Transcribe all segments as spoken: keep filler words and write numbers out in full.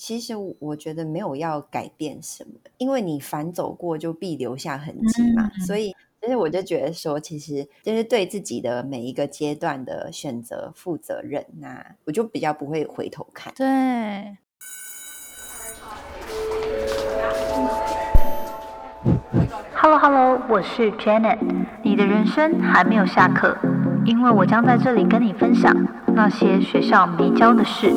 其实我觉得没有要改变什么，因为你反走过就必留下痕迹嘛，嗯、所以其实我就觉得说，其实就是对自己的每一个阶段的选择负责任啊，我就比较不会回头看。对。Hello Hello， 我是 Janet， 你的人生还没有下课，因为我将在这里跟你分享那些学校没教的事。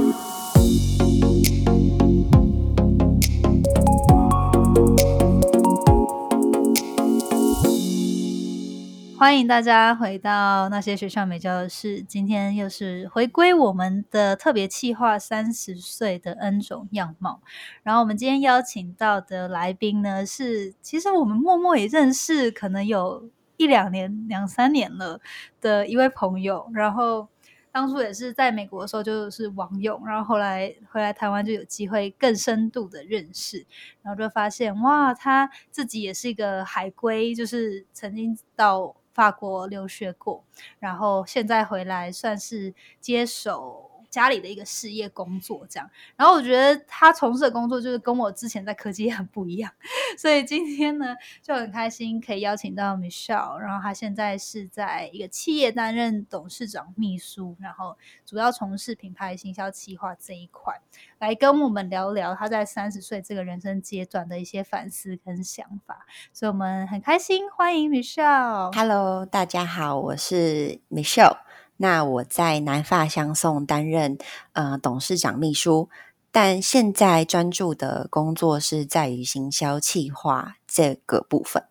欢迎大家回到那些学校没教的事，今天又是回归我们的特别企划三十岁的 N 种样貌。然后我们今天邀请到的来宾呢，是其实我们默默也认识可能有一两年两三年了的一位朋友，然后当初也是在美国的时候就是网友，然后后来回来台湾就有机会更深度的认识，然后就发现哇，他自己也是一个海归，就是曾经到法国留学过，然后现在回来算是接手家里的一个事业工作这样。然后我觉得他从事的工作就是跟我之前在科技也很不一样，所以今天呢就很开心可以邀请到 Michelle， 然后他现在是在一个企业担任董事长秘书，然后主要从事品牌行销企划这一块，来跟我们聊聊他在三十岁这个人生阶段的一些反思跟想法。所以我们很开心欢迎 Michelle。 Hello 大家好，我是 Michelle，那我在南法香颂担任呃董事长秘书，但现在专注的工作是在于行销企划这个部分。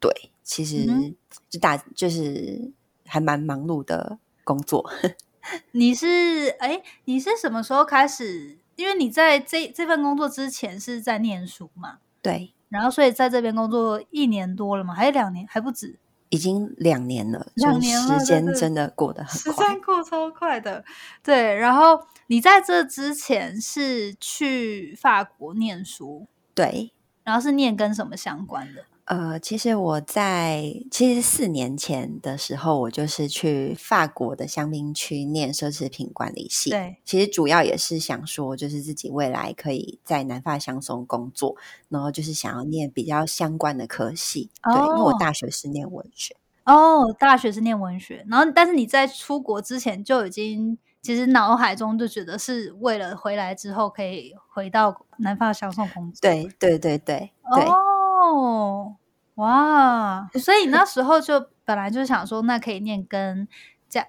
对，其实就大就是还蛮忙碌的工作。你是哎，你是什么时候开始？因为你在这这份工作之前是在念书嘛？对，然后所以在这边工作一年多了嘛，还有两年还不止。已经两年了，两年了，时间真的过得很快，时间过超快的。对，然后你在这之前是去法国念书，对，然后是念跟什么相关的？呃，其实我在其实四年前的时候，我就是去法国的香槟区念奢侈品管理系。对，其实主要也是想说，就是自己未来可以在南法香颂工作，然后就是想要念比较相关的科系。哦、对，因为我大学是念文学。哦，大学是念文学，然后但是你在出国之前就已经，其实脑海中就觉得是为了回来之后可以回到南法香颂工作。对对对对对。哦哦，哇！所以你那时候就本来就想说，那可以念跟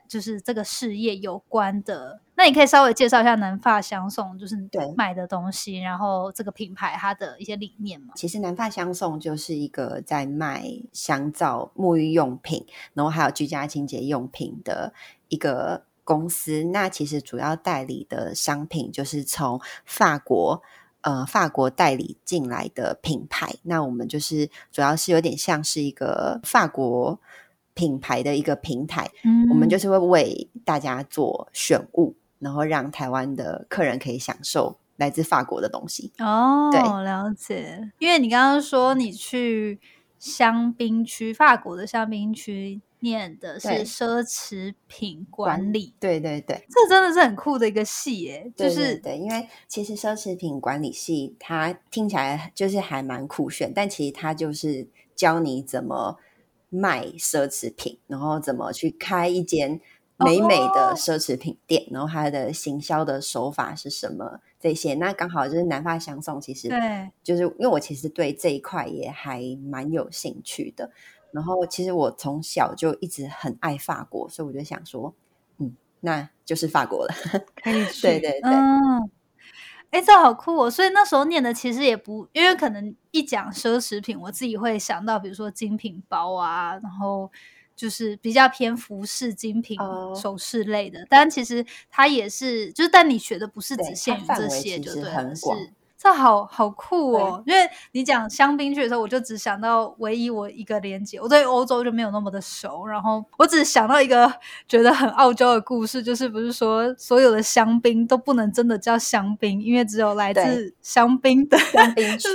就是这个事业有关的。那你可以稍微介绍一下南法香颂，就是卖的东西，然后这个品牌它的一些理念吗？其实南法香颂就是一个在卖香皂、沐浴用品，然后还有居家清洁用品的一个公司。那其实主要代理的商品就是从法国。呃，法国代理进来的品牌，那我们就是主要是有点像是一个法国品牌的一个平台，嗯，我们就是会为大家做选物，然后让台湾的客人可以享受来自法国的东西。哦，对，了解。因为你刚刚说你去香槟区，法国的香槟区念的是奢侈品管理，对对对，这真的是很酷的一个系耶，就是 对, 对, 对，因为其实奢侈品管理系它听起来就是还蛮酷炫，但其实它就是教你怎么卖奢侈品，然后怎么去开一间美美的奢侈品店，哦、然后它的行销的手法是什么这些。那刚好就是南法香颂，其实就是因为我其实对这一块也还蛮有兴趣的。然后其实我从小就一直很爱法国，所以我就想说嗯，那就是法国了，可以去。对对对，嗯，哎，这好酷哦。所以那时候念的其实也不，因为可能一讲奢侈品我自己会想到比如说精品包啊，然后就是比较偏服饰精品首饰类的，哦，但其实它也是就是但你学的不是只限于这些，就对，它范围其实很广。这好好酷哦，因为你讲香槟去的时候我就只想到唯一我一个连结，我对欧洲就没有那么的熟，然后我只想到一个觉得很傲娇的故事，就是不是说所有的香槟都不能真的叫香槟，因为只有来自香槟的香槟区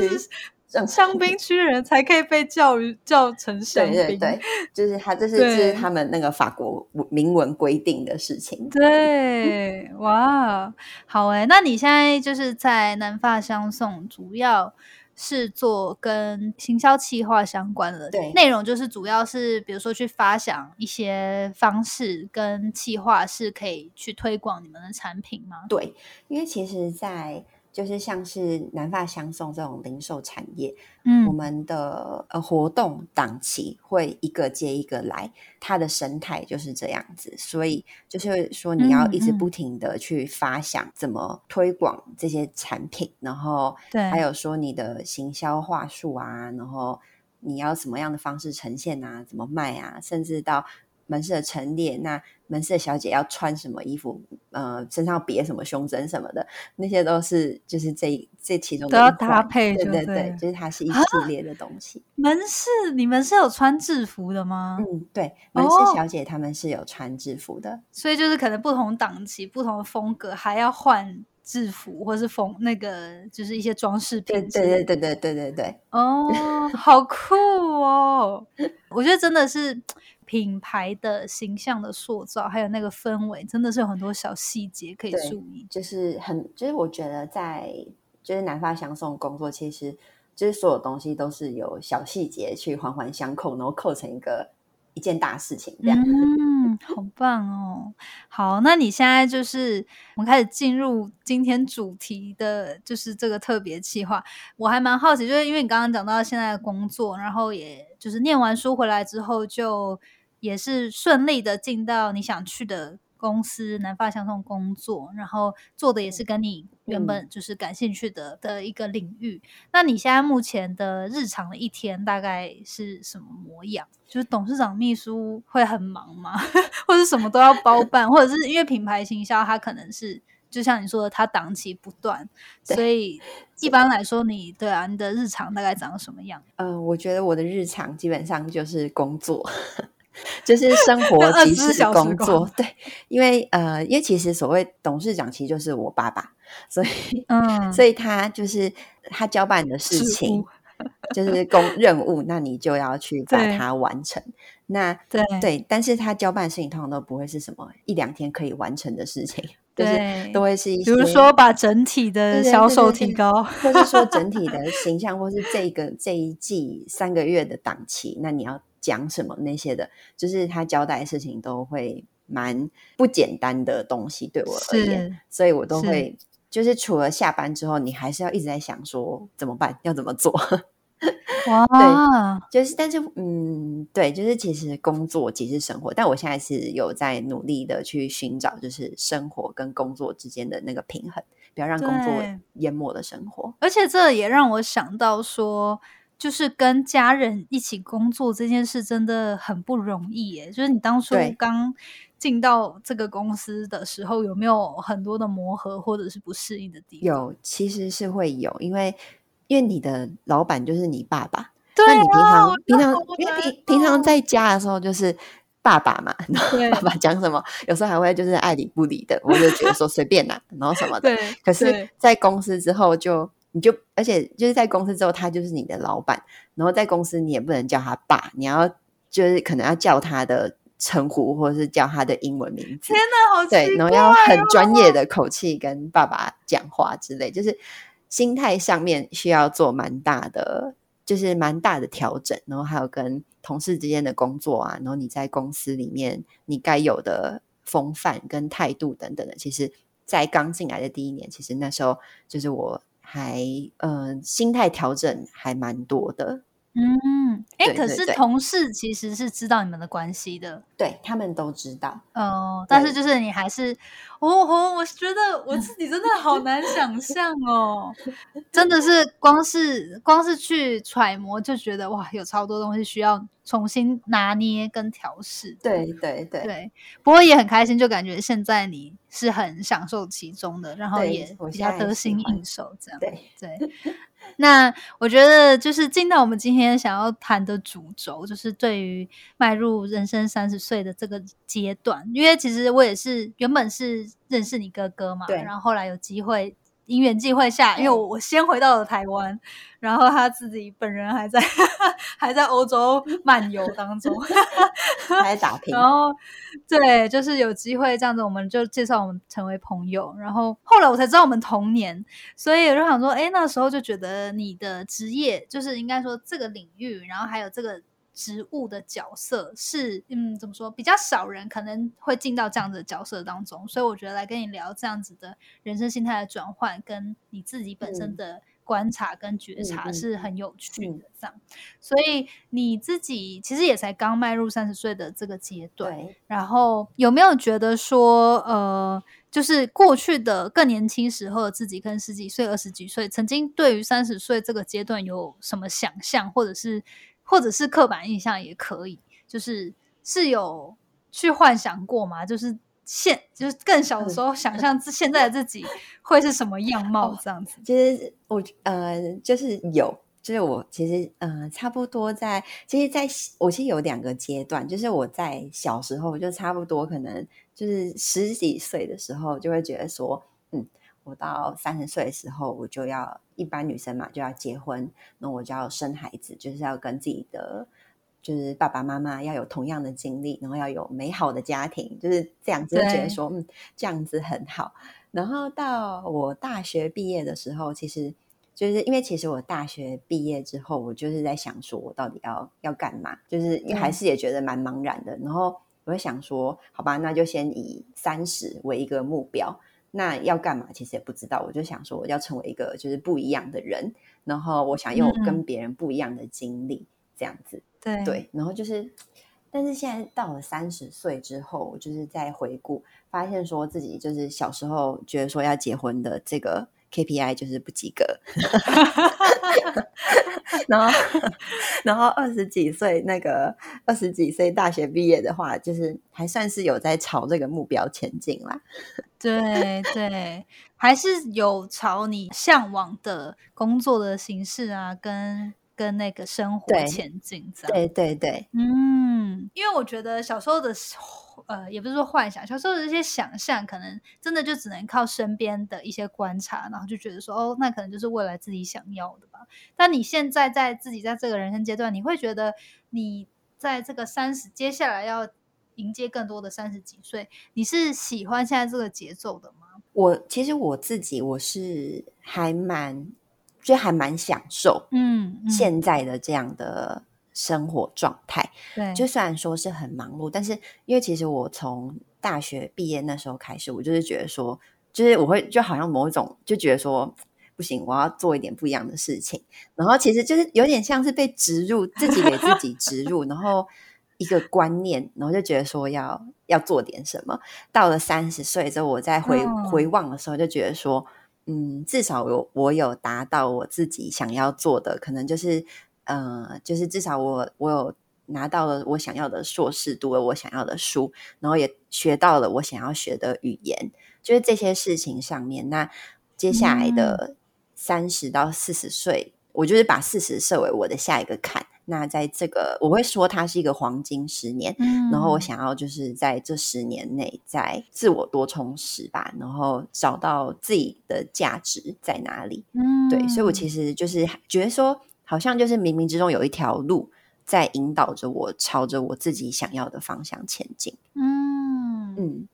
香槟区人才可以被叫于叫成香槟。对对对，就是他这是这是他们那个法国明文规定的事情。对，哇，好哎、欸，那你现在就是在南法香颂，主要是做跟行销企划相关的内容，就是主要是比如说去发想一些方式跟企划是可以去推广你们的产品吗？对，因为其实在就是像是南法香颂这种零售产业、嗯、我们的、呃、活动档期会一个接一个来，它的生态就是这样子，所以就是说你要一直不停的去发想怎么推广这些产品、嗯嗯、然后还有说你的行销话术啊，然后你要什么样的方式呈现啊，怎么卖啊，甚至到门市的陈列，那门市的小姐要穿什么衣服，呃，身上别什么胸针什么的，那些都是就是这这其中的一都要搭配就 对, 对对对，就是它是一系列的东西、啊、门市你们是有穿制服的吗？嗯，对，门市小姐他们是有穿制服的、哦、所以就是可能不同档期不同的风格还要换制服或是风那个就是一些装饰品之类的。对对对对对对对，哦好酷哦我觉得真的是品牌的形象的塑造还有那个氛围真的是有很多小细节可以注意，就是很就是我觉得在就是南法香颂工作其实就是所有东西都是有小细节去环环相扣，然后扣成一个一件大事情这样。嗯，好棒哦。好，那你现在就是我们开始进入今天主题的就是这个特别企划，我还蛮好奇，就是因为你刚刚讲到现在的工作，然后也就是念完书回来之后就也是顺利的进到你想去的公司南法香颂工作，然后做的也是跟你原本就是感兴趣的、嗯、的一个领域。那你现在目前的日常的一天大概是什么模样？就是董事长秘书会很忙吗？或者什么都要包办？或者是因为品牌行销它可能是就像你说的它档期不断，所以一般来说你对啊你的日常大概长什么样？呃，我觉得我的日常基本上就是工作就是生活即是工作，对，因为呃，因为其实所谓董事长其实就是我爸爸，所以、嗯、所以他就是他交办的事情就是工任务，那你就要去把它完成。那 对, 对，但是他交办的事情通常都不会是什么一两天可以完成的事情，就是都会是一些比如说把整体的销售提高，或是说整体的形象，或是这个这一季三个月的档期，那你要讲什么那些的，就是他交代的事情都会蛮不简单的东西对我而言，所以我都会是就是除了下班之后你还是要一直在想说怎么办要怎么做哇对，就是但是嗯，对，就是其实工作即是生活，但我现在是有在努力的去寻找就是生活跟工作之间的那个平衡，不要让工作淹没了生活。而且这也让我想到说就是跟家人一起工作这件事真的很不容易耶，就是你当初刚进到这个公司的时候有没有很多的磨合或者是不适应的地方？有，其实是会有，因为因为你的老板就是你爸爸，对、啊、那你平常平常因为平平常在家的时候就是爸爸嘛，然后爸爸讲什么有时候还会就是爱理不理的，我就觉得说随便啦、啊、然后什么的，可是在公司之后就你就而且就是在公司之后他就是你的老板，然后在公司你也不能叫他爸，你要就是可能要叫他的称呼或者是叫他的英文名字。天哪，好奇怪、哦、对，然后要很专业的口气跟爸爸讲话之类，就是心态上面需要做蛮大的就是蛮大的调整，然后还有跟同事之间的工作啊，然后你在公司里面你该有的风范跟态度等等的，其实在刚进来的第一年其实那时候就是我还呃心态调整还蛮多的。嗯，哎、欸，可是同事其实是知道你们的关系的，对，他们都知道。哦，但是就是你还是，哦哦，我觉得我自己真的好难想象哦，真的是光是光是去揣摩就觉得哇，有超多东西需要重新拿捏跟调试。对对 对, 对，不过也很开心，就感觉现在你是很享受其中的，然后也比较得心应手这样。对对。那我觉得就是进到我们今天想要谈的主轴，就是对于迈入人生三十岁的这个阶段，因为其实我也是原本是认识你哥哥嘛，然后后来有机会因缘际会下，因为我我先回到了台湾，然后他自己本人还在还在欧洲漫游当中，还在打拼。然后对，就是有机会这样子，我们就介绍我们成为朋友。然后后来我才知道我们同年，所以我就想说，哎，那时候就觉得你的职业就是应该说这个领域，然后还有这个职务的角色是嗯，怎么说，比较少人可能会进到这样子的角色当中，所以我觉得来跟你聊这样子的人生心态的转换跟你自己本身的观察跟觉察是很有趣的这样、嗯嗯、所以你自己其实也才刚迈入三十岁的这个阶段，然后有没有觉得说呃，就是过去的更年轻时候的自己跟十几岁二十几岁曾经对于三十岁这个阶段有什么想象，或者是或者是刻板印象也可以，就是是有去幻想过吗？就是现就是更小的时候想象现在的自己会是什么样貌这样子、哦、其实我呃就是有就是我其实呃差不多在其实在我其实有两个阶段，就是我在小时候就差不多可能就是十几岁的时候就会觉得说嗯我到三十岁的时候我就要一般女生嘛就要结婚，那我就要生孩子，就是要跟自己的就是爸爸妈妈要有同样的经历，然后要有美好的家庭，就是这样子就觉得说嗯这样子很好。然后到我大学毕业的时候，其实就是因为其实我大学毕业之后我就是在想说我到底要要干嘛，就是因为还是也觉得蛮茫然的、嗯、然后我会想说好吧那就先以三十为一个目标，那要干嘛其实也不知道，我就想说我要成为一个就是不一样的人，然后我想用跟别人不一样的经历、嗯、这样子 对, 对然后就是但是现在到了三十岁之后，我就是在回顾发现说自己就是小时候觉得说要结婚的这个 K P I 就是不及格然后然后二十几岁那个二十几岁大学毕业的话就是还算是有在朝这个目标前进啦对对还是有朝你向往的工作的形式啊跟跟那个生活前进这样对对对嗯，因为我觉得小时候的呃，也不是说幻想，小时候的一些想象可能真的就只能靠身边的一些观察，然后就觉得说哦，那可能就是未来自己想要的吧。但你现在在自己在这个人生阶段，你会觉得你在这个三十接下来要迎接更多的三十几岁，你是喜欢现在这个节奏的吗？我其实我自己我是还蛮就还蛮享受 嗯, 嗯现在的这样的生活状态，对，就虽然说是很忙碌，但是因为其实我从大学毕业那时候开始，我就是觉得说，就是我会就好像某一种就觉得说，不行，我要做一点不一样的事情。然后其实就是有点像是被植入，自己给自己植入，然后一个观念，然后就觉得说要要做点什么。到了三十岁之后，我在回、哦、回望的时候，就觉得说，嗯，至少我我有达到我自己想要做的，可能就是。呃，就是至少我我有拿到了我想要的硕士，读了我想要的书，然后也学到了我想要学的语言，就是这些事情上面。那接下来的三十到四十岁、嗯、我就是把四十设为我的下一个坎。那在这个我会说它是一个黄金十年、嗯、然后我想要就是在这十年内再自我多充实吧，然后找到自己的价值在哪里、嗯、对，所以我其实就是觉得说好像就是冥冥之中有一条路在引导着我朝着我自己想要的方向前进。嗯嗯，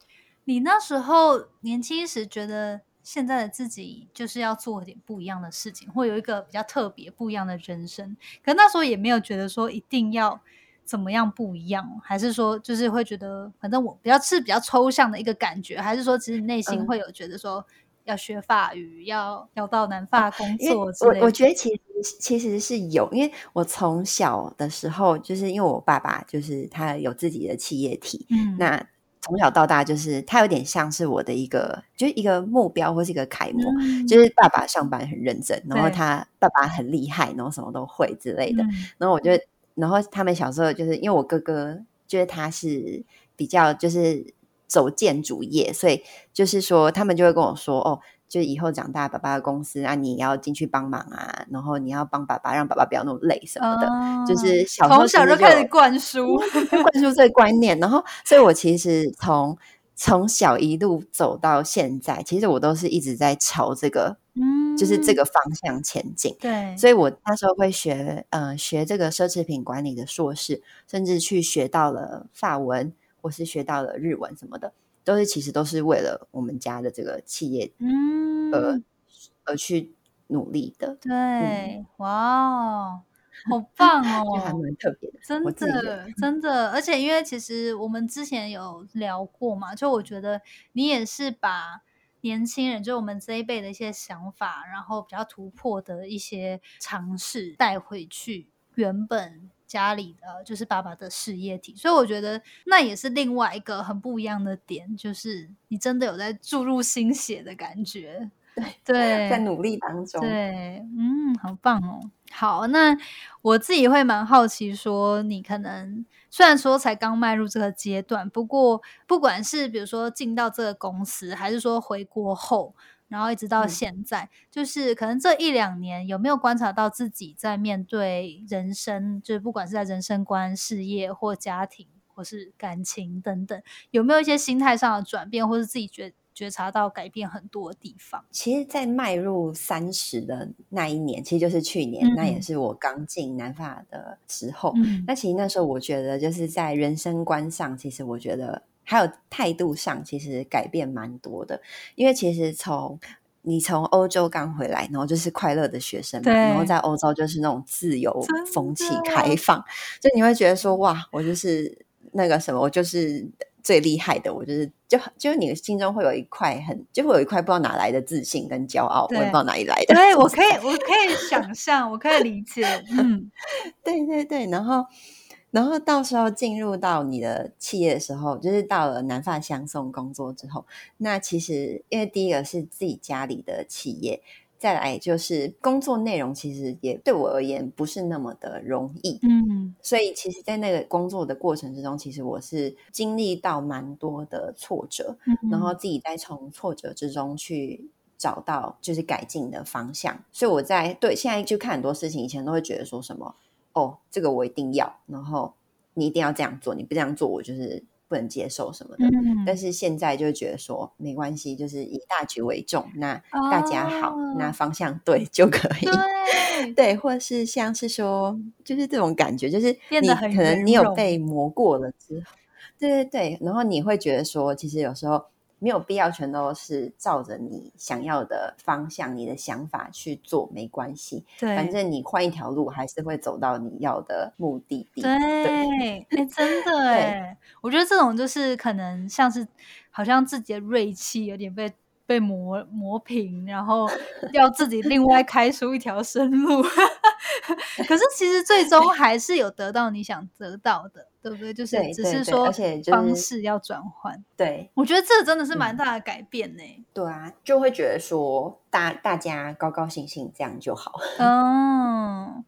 你那时候年轻时觉得现在的自己就是要做点不一样的事情，会有一个比较特别不一样的人生，可那时候也没有觉得说一定要怎么样不一样，还是说就是会觉得反正我比较是比较抽象的一个感觉，还是说其实内心会有觉得说、嗯要学法语，要要到南法工作之类的。我我觉得其实其实是有，因为我从小的时候，就是因为我爸爸就是他有自己的企业体，嗯，那从小到大就是他有点像是我的一个，就是一个目标或是一个楷模，嗯，就是爸爸上班很认真，然后他爸爸很厉害，然后什么都会之类的。嗯，然后我就，然后他们小时候就是因为我哥哥，就是他是比较就是。走建筑业，所以就是说他们就会跟我说哦，就以后长大爸爸的公司啊，你要进去帮忙啊，然后你要帮爸爸，让爸爸不要那么累什么的，哦，就是小时候从小就开始灌输灌输这个观念。然后所以我其实从从小一路走到现在，其实我都是一直在朝这个、嗯、就是这个方向前进。对，所以我那时候会学呃学这个奢侈品管理的硕士，甚至去学到了法文，我是学到了日文什么的，都是其实都是为了我们家的这个企业嗯呃而去努力的。对、嗯、哇好棒哦，就还蛮特别的，真的真的。而且因为其实我们之前有聊过嘛，就我觉得你也是把年轻人，就我们这一辈的一些想法，然后比较突破的一些尝试带回去原本家里的就是爸爸的事业体，所以我觉得那也是另外一个很不一样的点，就是你真的有在注入心血的感觉。对，在努力当中。对，嗯，好棒哦。好，那我自己会蛮好奇说，你可能虽然说才刚迈入这个阶段，不过不管是比如说进到这个公司，还是说回国后，然后一直到现在、嗯、就是可能这一两年有没有观察到自己在面对人生，就是不管是在人生观、事业或家庭或是感情等等，有没有一些心态上的转变，或是自己觉得觉察到改变很多地方？其实在迈入三十的那一年，其实就是去年、嗯、那也是我刚进南法的时候、嗯、那其实那时候我觉得就是在人生观上，其实我觉得还有态度上其实改变蛮多的。因为其实从你从欧洲刚回来，然后就是快乐的学生嘛，然后在欧洲就是那种自由风气开放，就你会觉得说哇我就是那个什么，我就是最厉害的，我就是就就你心中会有一块很就会有一块不知道哪来的自信跟骄傲，我也不知道哪里来的。对，我可以我可以想象，我可以理解，嗯，对对对。然后然后到时候进入到你的企业的时候，就是到了南法香颂工作之后，那其实因为第一个是自己家里的企业，再来就是工作内容其实也对我而言不是那么的容易，嗯，所以其实在那个工作的过程之中，其实我是经历到蛮多的挫折、嗯、然后自己再从挫折之中去找到就是改进的方向。所以我在对现在就看很多事情，以前都会觉得说什么哦这个我一定要，然后你一定要这样做，你不这样做我就是不能接受什么的、嗯、但是现在就觉得说没关系，就是以大局为重，那大家好、哦、那方向对就可以。 对, 对或者是像是说就是这种感觉，就是你可能你有被磨过了之后，对对对，然后你会觉得说其实有时候没有必要全都是照着你想要的方向你的想法去做，没关系，反正你换一条路还是会走到你要的目的地。 对, 对、欸、真的耶，我觉得这种就是可能像是好像自己的锐气有点被被磨磨平，然后要自己另外开出一条生路可是其实最终还是有得到你想得到的，对不对？就是只是说方式要转换。 对, 对, 对, 对, 对, 对，我觉得这真的是蛮大的改变呢、欸嗯。对啊，就会觉得说 大, 大家高高兴兴这样就好。嗯，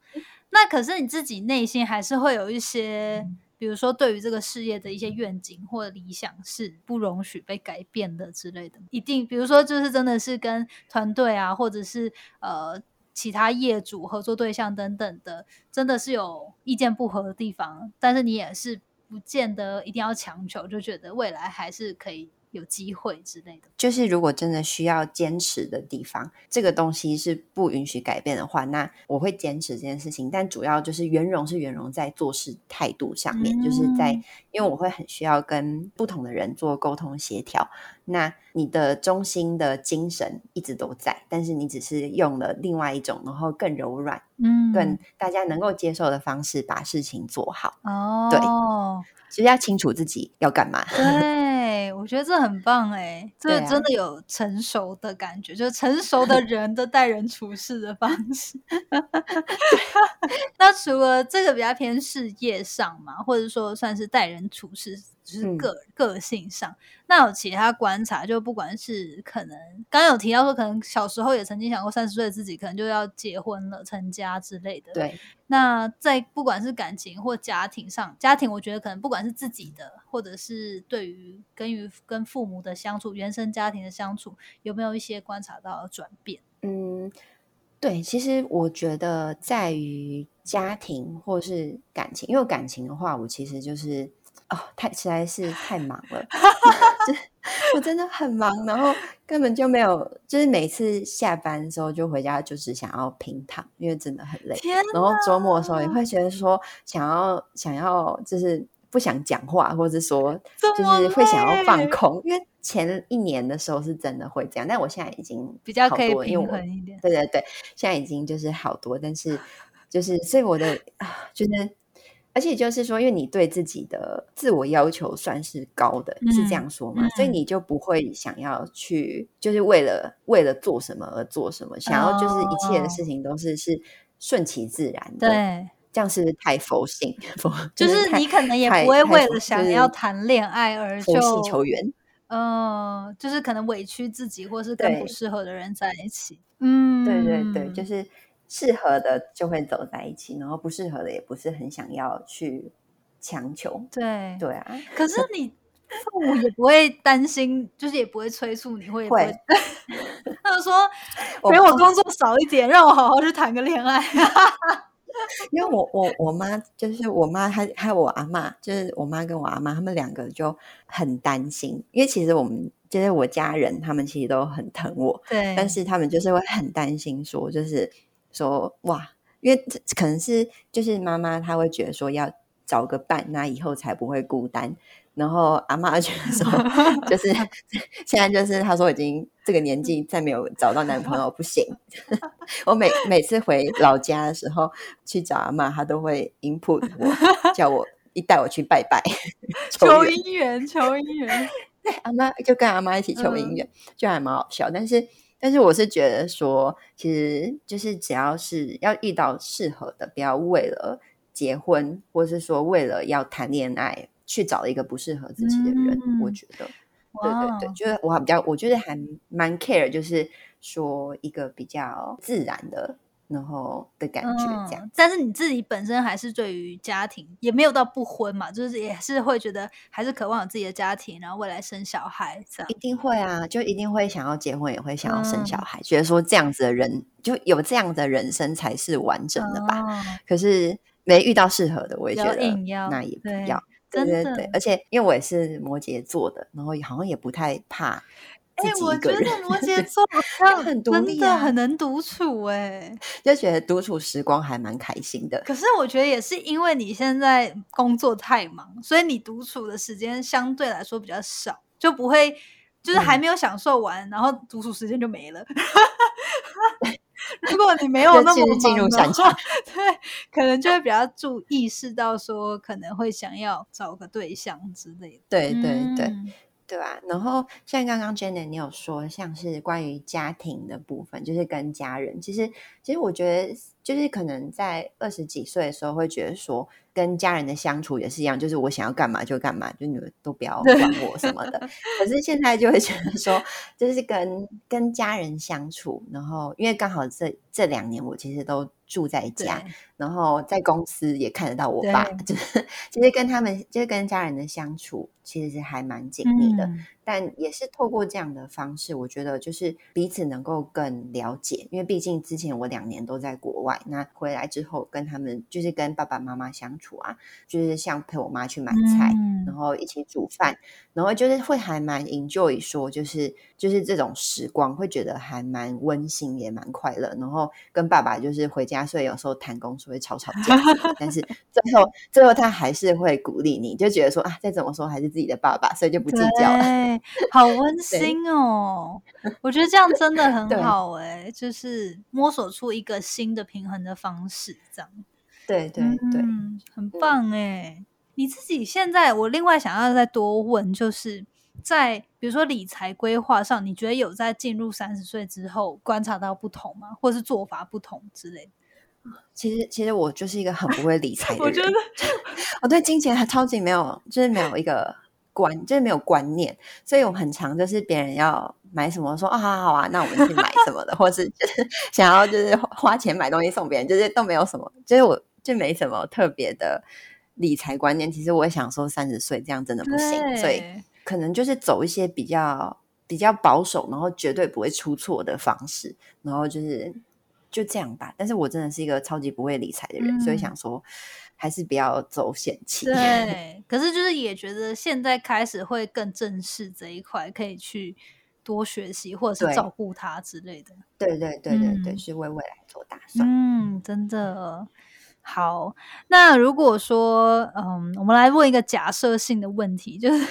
那可是你自己内心还是会有一些、嗯、比如说对于这个事业的一些愿景或理想是不容许被改变的之类的，一定比如说就是真的是跟团队啊或者是呃其他业主合作对象等等的，真的是有意见不合的地方，但是你也是不见得一定要强求，就觉得未来还是可以有机会之类的。就是如果真的需要坚持的地方，这个东西是不允许改变的话，那我会坚持这件事情。但主要就是圆融是圆融在做事态度上面、嗯、就是在因为我会很需要跟不同的人做沟通协调，那你的中心的精神一直都在，但是你只是用了另外一种然后更柔软、嗯、更大家能够接受的方式把事情做好、哦、对，就是要清楚自己要干嘛。对，我觉得这很棒哎，这真的有成熟的感觉、啊、就是成熟的人的待人处事的方式那除了这个比较偏事业上嘛，或者说算是待人处事就是个、嗯、个性上，那有其他观察，就不管是可能刚刚有提到说可能小时候也曾经想过三十岁的自己可能就要结婚了成家之类的。对，那在不管是感情或家庭上，家庭我觉得可能不管是自己的或者是对于跟于跟父母的相处，原生家庭的相处，有没有一些观察到的转变？嗯，对，其实我觉得在于家庭或是感情，因为感情的话我其实就是哦，太实在是太忙了我真的很忙，然后根本就没有，就是每次下班之后就回家就只想要平躺，因为真的很累。然后周末的时候也会觉得说想要想要就是不想讲话，或者说就是会想要放空，因为前一年的时候是真的会这样，但我现在已经比较可以平衡一点。对对对，现在已经就是好多，但是就是所以我的就是而且就是说因为你对自己的自我要求算是高的、嗯、是这样说嘛、嗯、所以你就不会想要去就是为了为了做什么而做什么，想要就是一切的事情都是、哦、是顺其自然的。对，这样是不是太佛性？就是你可能也不会为了想要谈恋爱而就佛系求援，嗯，就是可能委屈自己或是跟不适合的人在一起。嗯，对对对，就是适合的就会走在一起，然后不适合的也不是很想要去强求。对对啊，可是你父母也不会担心，就是也不会催促你，会也不会他就说陪我工作少一点，让我好好去谈个恋爱。因为我我我妈就是我妈还还有我阿嬷，就是我妈跟我阿嬷他们两个就很担心，因为其实我们就是我家人他们其实都很疼我，对，但是他们就是会很担心说就是说哇，因为可能是就是妈妈她会觉得说要找个伴，那以后才不会孤单，然后阿嬷觉得说就是现在就是她说已经这个年纪再没有找到男朋友不行。我每每次回老家的时候去找阿嬷，她都会 input 我，叫我一带我去拜拜求姻缘求姻缘。对，阿嬷就跟阿嬷一起求姻缘、嗯、就还蛮好笑，但是但是我是觉得说其实就是只要是要遇到适合的，不要为了结婚或是说为了要谈恋爱去找一个不适合自己的人、嗯、我觉得对对对，就是我比较我觉得还蛮 care 就是说一个比较自然的然后的感觉这样、嗯、但是你自己本身还是对于家庭也没有到不婚嘛，就是也是会觉得还是渴望有自己的家庭，然后未来生小孩这样。一定会啊，就一定会想要结婚也会想要生小孩、嗯、觉得说这样子的人就有这样的人生才是完整的吧、嗯、可是没遇到适合的我也觉得那也不要，对对对，而且因为我也是摩羯座的，然后好像也不太怕自己一个人、欸、我觉得摩羯座很独立、啊、真的很能独处、欸、就觉得独处时光还蛮开心的。可是我觉得也是因为你现在工作太忙，所以你独处的时间相对来说比较少，就不会就是还没有享受完、嗯、然后独处时间就没了。如果你没有那么进入战场，对，可能就会比较注意识到说可能会想要找个对象之类的。对对对、嗯、对吧。然后像刚刚 Janet 你有说像是关于家庭的部分，就是跟家人，其实其实我觉得就是可能在二十几岁的时候会觉得说跟家人的相处也是一样，就是我想要干嘛就干嘛，就你们都不要管我什么的。可是现在就会觉得说就是跟跟家人相处，然后因为刚好这这两年我其实都住在家，然后在公司也看得到我爸，就是其实跟他们就是跟家人的相处其实还蛮紧密的、嗯、但也是透过这样的方式我觉得就是彼此能够更了解，因为毕竟之前我两年都在国外，那回来之后跟他们就是跟爸爸妈妈相处啊，就是像陪我妈去买菜、嗯、然后一起煮饭，然后就是会还蛮 enjoy 说就是就是这种时光会觉得还蛮温馨也蛮快乐。然后跟爸爸就是回家，所以有时候谈公司会吵吵架但是最后最后他还是会鼓励你，就觉得说啊再怎么说还是自己的爸爸，所以就不计较了。好温馨哦。我觉得这样真的很好哎、欸，就是摸索出一个新的平衡的方式这样。对对对、嗯、很棒哎、欸！你自己现在我另外想要再多问，就是在比如说理财规划上你觉得有在进入三十岁之后观察到不同吗，或是做法不同之类的？其实其实我就是一个很不会理财的人。我觉得我对金钱超级没有就是没有一个观就是没有观念，所以我很常就是别人要买什么说啊好啊好啊那我们去买什么的或是就是想要就是花钱买东西送别人，就是都没有什么就是我就没什么特别的理财观念。其实我也想说三十岁这样真的不行，所以可能就是走一些比较比较保守然后绝对不会出错的方式，然后就是就这样吧。但是我真的是一个超级不会理财的人、嗯、所以想说还是不要走险棋。对，可是就是也觉得现在开始会更正视这一块，可以去多学习或者是照顾他之类的。对对对对对、嗯、是为未来做打算。嗯，真的。好，那如果说嗯，我们来问一个假设性的问题，就是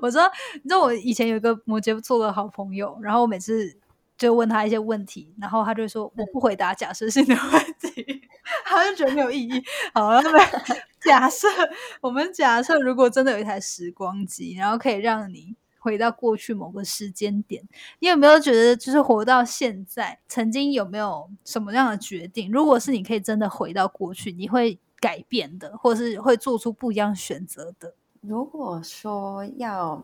我说你知道我以前有一个摩羯座的好朋友，然后我每次就问他一些问题，然后他就说我不回答假设性的问题他就觉得没有意义。好，那么假设我们假设如果真的有一台时光机，然后可以让你回到过去某个时间点，你有没有觉得就是活到现在曾经有没有什么样的决定，如果是你可以真的回到过去，你会改变的或是会做出不一样选择的？如果说要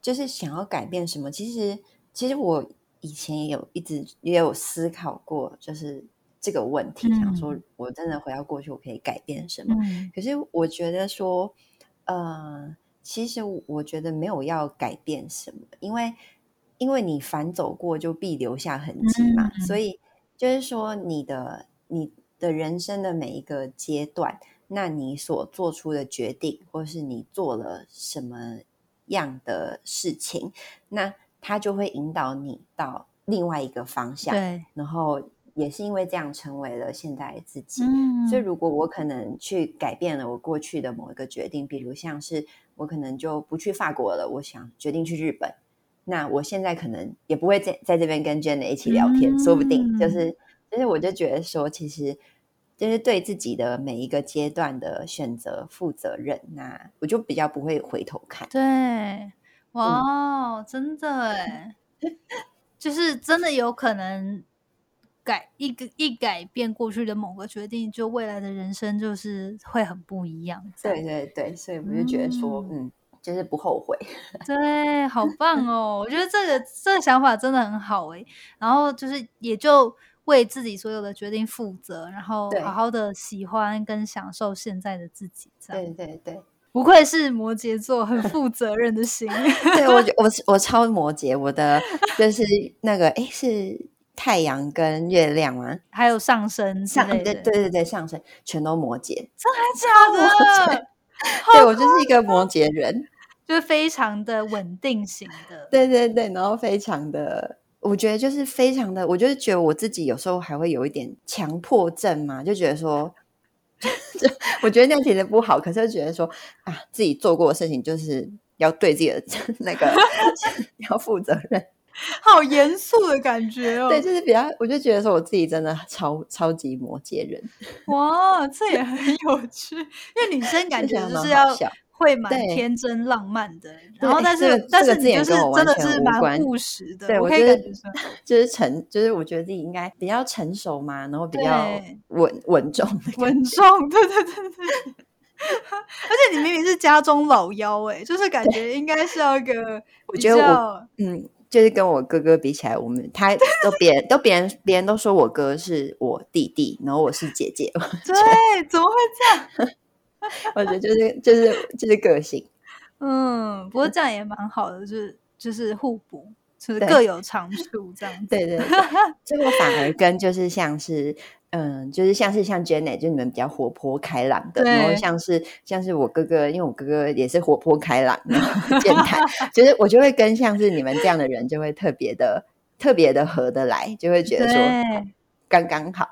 就是想要改变什么，其实其实我以前也有一直也有思考过就是这个问题、嗯、想说我真的回到过去我可以改变什么、嗯、可是我觉得说呃其实我觉得没有要改变什么，因为因为你反走过就必留下痕迹嘛、嗯、所以就是说你的你的人生的每一个阶段，那你所做出的决定或是你做了什么样的事情，那它就会引导你到另外一个方向，对，然后也是因为这样成为了现在自己、嗯、所以如果我可能去改变了我过去的某一个决定，比如像是我可能就不去法国了，我想决定去日本，那我现在可能也不会在在这边跟 Janet 一起聊天、嗯、说不定就是就是我就觉得说其实就是对自己的每一个阶段的选择负责任，那我就比较不会回头看。对，哇、嗯、真的耶就是真的有可能改 一, 个一改变过去的某个决定，就未来的人生就是会很不一样。对对对，所以我就觉得说 嗯, 嗯，就是不后悔。对，好棒哦我觉得这个这个想法真的很好诶，然后就是也就为自己所有的决定负责，然后好好的喜欢跟享受现在的自己。对对对，不愧是摩羯座，很负责任的心对， 我, 我, 我超摩羯，我的就是那个诶是太阳跟月亮啊，还有上升之类的，对对对，上升全都摩羯。真的假的？对，我就是一个摩羯人，就是非常的稳定型的。对对对，然后非常的，我觉得就是非常的，我就是觉得我自己有时候还会有一点强迫症嘛，就觉得说我觉得那样其实不好，可是觉得说啊，自己做过的事情就是要对自己的那个要负责任。好严肃的感觉哦。对，就是比较，我就觉得说我自己真的超超级摩羯人。哇，这也很有趣，因为女生感觉就是要会蛮天真浪漫的，然后但是、这个、但是你就是真的是蛮务实的。对，我觉得就是成，就是我觉得自己应该比较成熟嘛，然后比较稳稳重稳重。对对对对而且你明明是家中老妖耶，就是感觉应该是要一个比较，我觉得我嗯就是跟我哥哥比起来，我们他都别人都别人别人都说我哥是我弟弟，然后我是姐姐。对，怎么会这样？我觉得就是就是就是个性。嗯，不过这样也蛮好的，就是就是互补，就是各有长处这样子。对对对，所以我反而跟就是像是嗯，就是像是像 Janet， 就你们比较活泼开朗的，然后像是像是我哥哥，因为我哥哥也是活泼开朗然后健谈就是我就会跟像是你们这样的人就会特别的特别的合得来，就会觉得说刚刚好。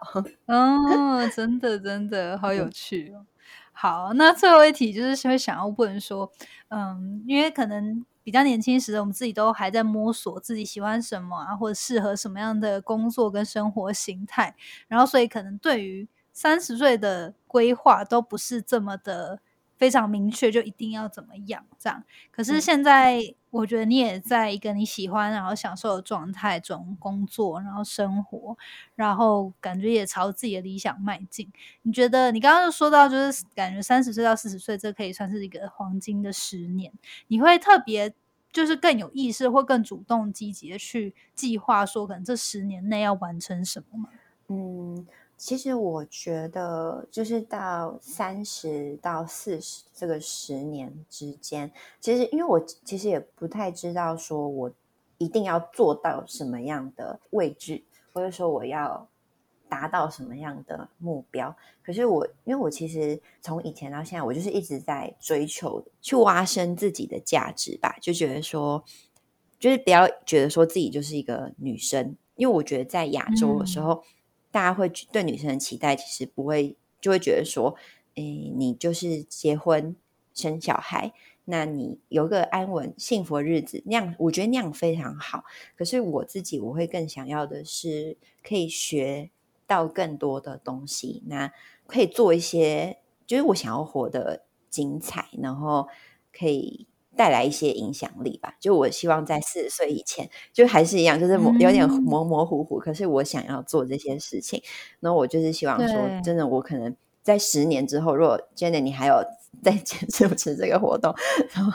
哦，真的真的好有趣哦、嗯、好，那最后一题就是会想要问说嗯，因为可能比较年轻时的我们自己都还在摸索自己喜欢什么啊，或者适合什么样的工作跟生活形态，然后所以可能对于三十岁的规划都不是这么的非常明确，就一定要怎么样这样。可是现在我觉得你也在一个你喜欢然后享受的状态中工作，然后生活，然后感觉也朝自己的理想迈进。你觉得你刚刚就说到就是感觉三十岁到四十岁这可以算是一个黄金的十年，你会特别就是更有意识或更主动积极的去计划说可能这十年内要完成什么吗？嗯，其实我觉得就是到三十到四十这个十年之间，其实因为我其实也不太知道说我一定要做到什么样的位置，或者说我要达到什么样的目标。可是我因为我其实从以前到现在，我就是一直在追求去挖深自己的价值吧，就觉得说就是不要觉得说自己就是一个女生，因为我觉得在亚洲的时候、嗯、大家会对女生的期待其实不会，就会觉得说诶，你就是结婚生小孩，那你有个安稳幸福的日子，那样我觉得那样非常好。可是我自己我会更想要的是可以学到更多的东西，那可以做一些就是我想要活得精彩，然后可以带来一些影响力吧。就我希望在四十岁以前就还是一样，就是有点模模糊糊、嗯、可是我想要做这些事情。然后我就是希望说真的，我可能在十年之后，如果 Janet 你还有在支持这个活动，然后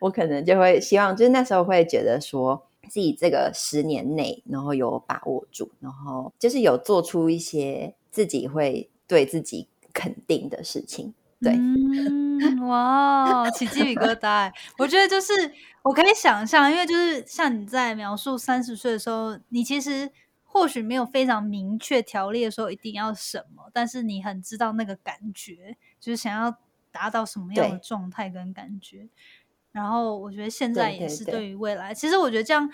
我可能就会希望就是那时候会觉得说自己这个十年内然后有把握住，然后就是有做出一些自己会对自己肯定的事情。对、嗯、哇，起鸡皮疙瘩我觉得就是我可以想象，因为就是像你在描述三十岁的时候，你其实或许没有非常明确条例的时候一定要什么，但是你很知道那个感觉，就是想要达到什么样的状态跟感觉。然后我觉得现在也是对于未来，对对对，其实我觉得这样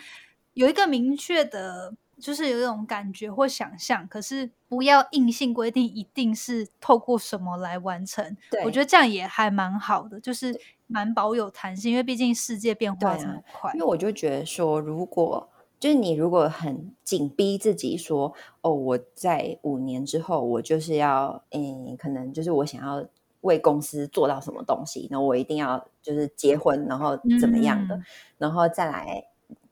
有一个明确的就是有一种感觉或想象，可是不要硬性规定一定是透过什么来完成。我觉得这样也还蛮好的，就是蛮保有弹性，因为毕竟世界变化这么快、啊、因为我就觉得说如果就是你如果很紧逼自己说哦，我在五年之后我就是要嗯，可能就是我想要为公司做到什么东西，然后我一定要就是结婚然后怎么样的、嗯、然后再来，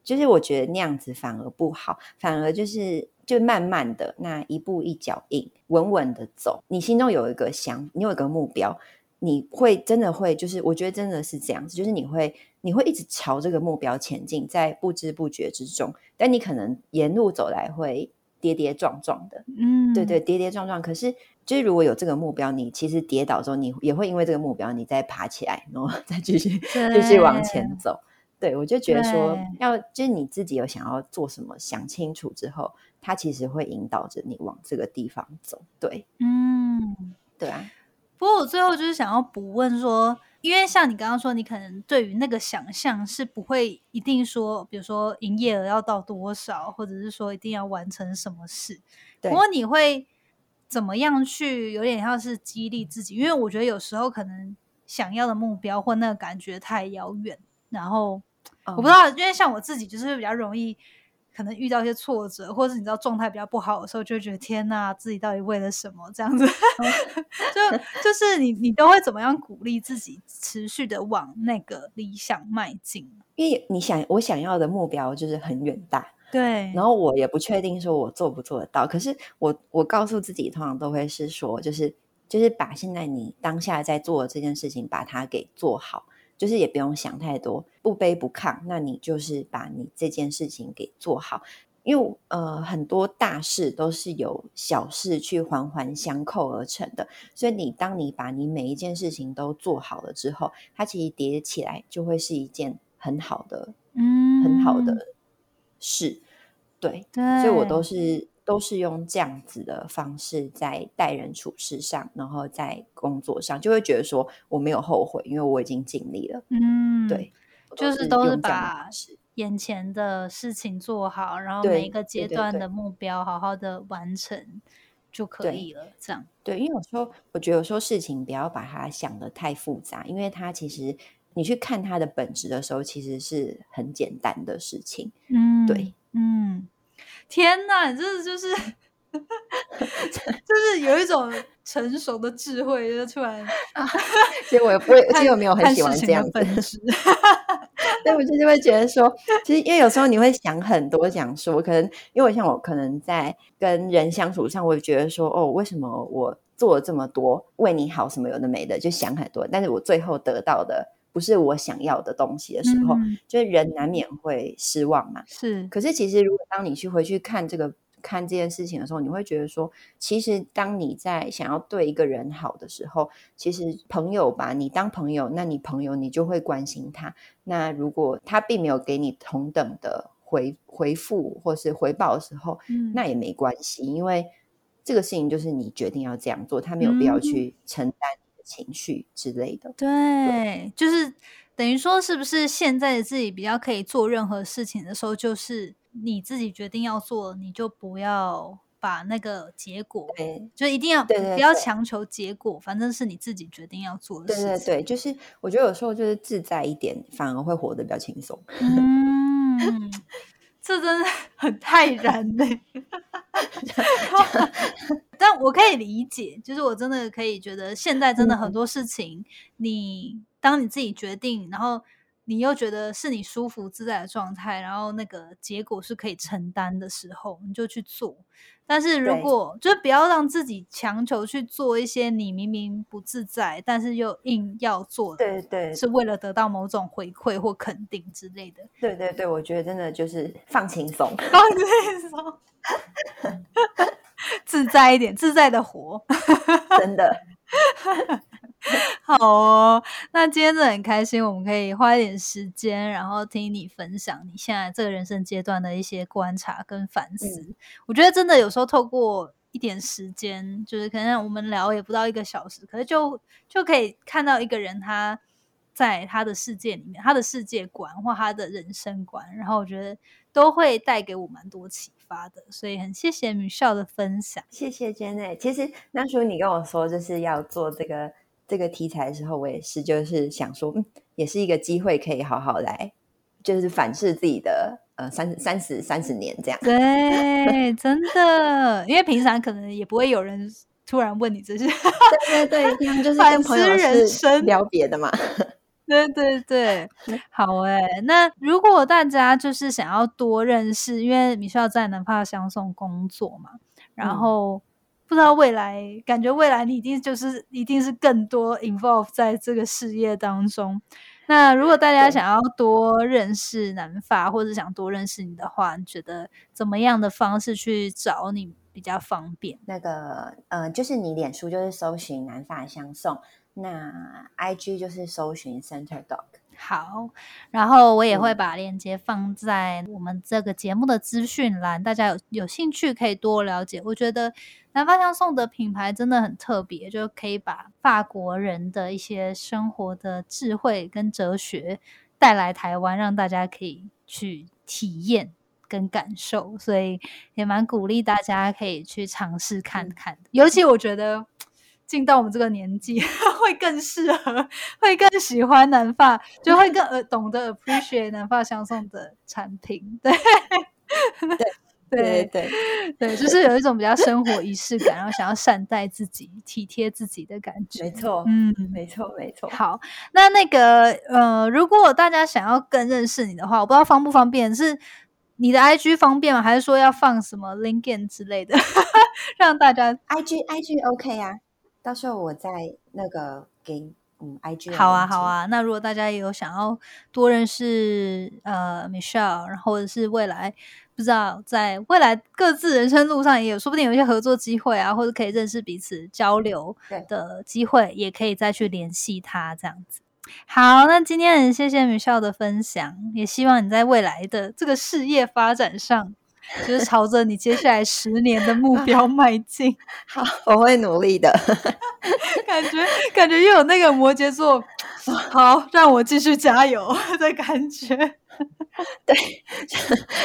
就是我觉得那样子反而不好，反而就是就慢慢的那一步一脚印稳稳的走，你心中有一个想，你有一个目标，你会真的会就是我觉得真的是这样子，就是你会你会一直朝这个目标前进，在不知不觉之中，但你可能沿路走来会跌跌撞撞的，嗯，对对，跌跌撞撞。可是就是如果有这个目标，你其实跌倒之后，你也会因为这个目标，你再爬起来，然后再继续继续往前走。对，我就觉得说，要就是你自己有想要做什么，想清楚之后，它其实会引导着你往这个地方走。对，嗯，对啊。不过我最后就是想要补问说。因为像你刚刚说你可能对于那个想象是不会一定说比如说营业额要到多少，或者是说一定要完成什么事，不过你会怎么样去有点像是激励自己，因为我觉得有时候可能想要的目标或那个感觉太遥远，然后我不知道、嗯、因为像我自己就是比较容易可能遇到一些挫折，或者你知道状态比较不好的时候，就会觉得天哪，自己到底为了什么这样子就就是你你都会怎么样鼓励自己持续的往那个理想迈进？因为你想我想要的目标就是很远大，对，然后我也不确定说我做不做得到，可是我我告诉自己通常都会是说就是就是把现在你当下在做的这件事情把它给做好，就是也不用想太多，不卑不亢，那你就是把你这件事情给做好。因为呃，很多大事都是由小事去环环相扣而成的，所以你当你把你每一件事情都做好了之后，它其实叠起来就会是一件很好的嗯，很好的事。 对, 对所以我都是都是用这样子的方式在待人处事上，然后在工作上，就会觉得说我没有后悔，因为我已经尽力了。嗯，对，就是都是把眼前的事情做好，然后每一个阶段的目标好好的完成就可以了。这样对，因为有时候我觉得有时候事情不要把它想得太复杂，因为它其实你去看它的本质的时候，其实是很简单的事情。嗯，对，嗯。天哪，你真的就是就是有一种成熟的智慧就突然其实我也不会，其实我没有很喜欢这样子但我就是会觉得说其实因为有时候你会想很多，想说可能因为我像我可能在跟人相处上，我觉得说哦，为什么我做了这么多为你好什么有的没的，就想很多，但是我最后得到的不是我想要的东西的时候、嗯、就是人难免会失望嘛。是，可是其实如果当你去回去看这个看这件事情的时候，你会觉得说其实当你在想要对一个人好的时候，其实朋友吧，你当朋友，那你朋友你就会关心他，那如果他并没有给你同等的 回, 回复或是回报的时候、嗯、那也没关系，因为这个事情就是你决定要这样做，他没有必要去承担你的情绪之类的、嗯、对, 对，就是等于说是不是现在的自己比较可以做任何事情的时候，就是你自己决定要做，你就不要把那个结果就一定要，对对对，不要强求结果，反正是你自己决定要做的事情。对对对，就是我觉得有时候就是自在一点反而会活得比较轻松。嗯，这真的很泰然呢、欸。但我可以理解，就是我真的可以觉得现在真的很多事情、嗯、你当你自己决定，然后你又觉得是你舒服自在的状态，然后那个结果是可以承担的时候，你就去做。但是如果就不要让自己强求去做一些你明明不自在但是又硬要做的，对对，是为了得到某种回馈或肯定之类的。对对对，我觉得真的就是放轻松，放轻松，自在一点，自在的活，真的。好哦，那今天真的很开心，我们可以花一点时间然后听你分享你现在这个人生阶段的一些观察跟反思、嗯、我觉得真的有时候透过一点时间，就是可能我们聊也不到一个小时，可是就就可以看到一个人他在他的世界里面，他的世界观或他的人生观，然后我觉得都会带给我蛮多启发的，所以很谢谢 Michelle 的分享。谢谢 Janet。 其实那时候你跟我说就是要做这个这个题材的时候，我也是就是想说、嗯、也是一个机会可以好好来就是反思自己的呃三三十三十年这样。对，真的。因为平常可能也不会有人突然问你这些。对对对，就是跟朋友是聊别的嘛。对对对，好哎、欸。那如果大家就是想要多认识，因为Michelle在南法香颂工作嘛，然后不知道未来，感觉未来你一定就是一定是更多 involve 在这个事业当中。那如果大家想要多认识南法，或者想多认识你的话，你觉得怎么样的方式去找你比较方便？那个呃，就是你脸书就是搜寻南法香颂。那 I G 就是搜寻 Center Dog。 好，然后我也会把链接放在我们这个节目的资讯栏、嗯、大家有有兴趣可以多了解。我觉得南法香颂的品牌真的很特别，就可以把法国人的一些生活的智慧跟哲学带来台湾，让大家可以去体验跟感受，所以也蛮鼓励大家可以去尝试看看、嗯、尤其我觉得进到我们这个年纪会更适合，会更喜欢南法，就会更懂得 appreciate 南法香颂的产品。对对对 对, 对，就是有一种比较生活仪式感然后想要善待自己体贴自己的感觉。没错，嗯，没错没错。好，那那个呃，如果大家想要更认识你的话，我不知道方不方便，是你的 I G 方便吗？还是说要放什么 LinkedIn 之类的让大家 IG IG OK 啊，到时候我再那个给嗯 I G。 好啊好啊，那如果大家也有想要多认识呃 Michelle， 然后或者是未来不知道在未来各自人生路上也有说不定有一些合作机会啊，或者可以认识彼此交流的机会，也可以再去联系他这样子。好，那今天很谢谢 Michelle 的分享，也希望你在未来的这个事业发展上就是朝着你接下来十年的目标迈进。好，我会努力的。感觉感觉又有那个摩羯座好让我继续加油的感觉。对，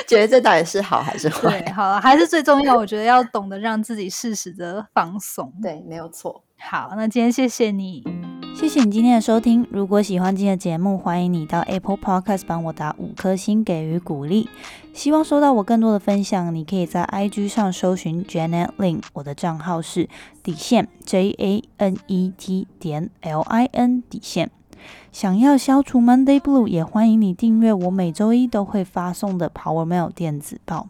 觉得这到底是好还是坏。对，好，还是最重要我觉得要懂得让自己适时的放松。对，没有错。好，那今天谢谢你，谢谢你今天的收听。如果喜欢今天的节目，欢迎你到 Apple Podcast 帮我打五颗星给予鼓励。希望收到我更多的分享，你可以在 I G 上搜寻 Janet Lin， 我的账号是底线 J A N E T 点 L I N 底线。想要消除 Monday Blue， 也欢迎你订阅我每周一都会发送的 Power Mail 电子报。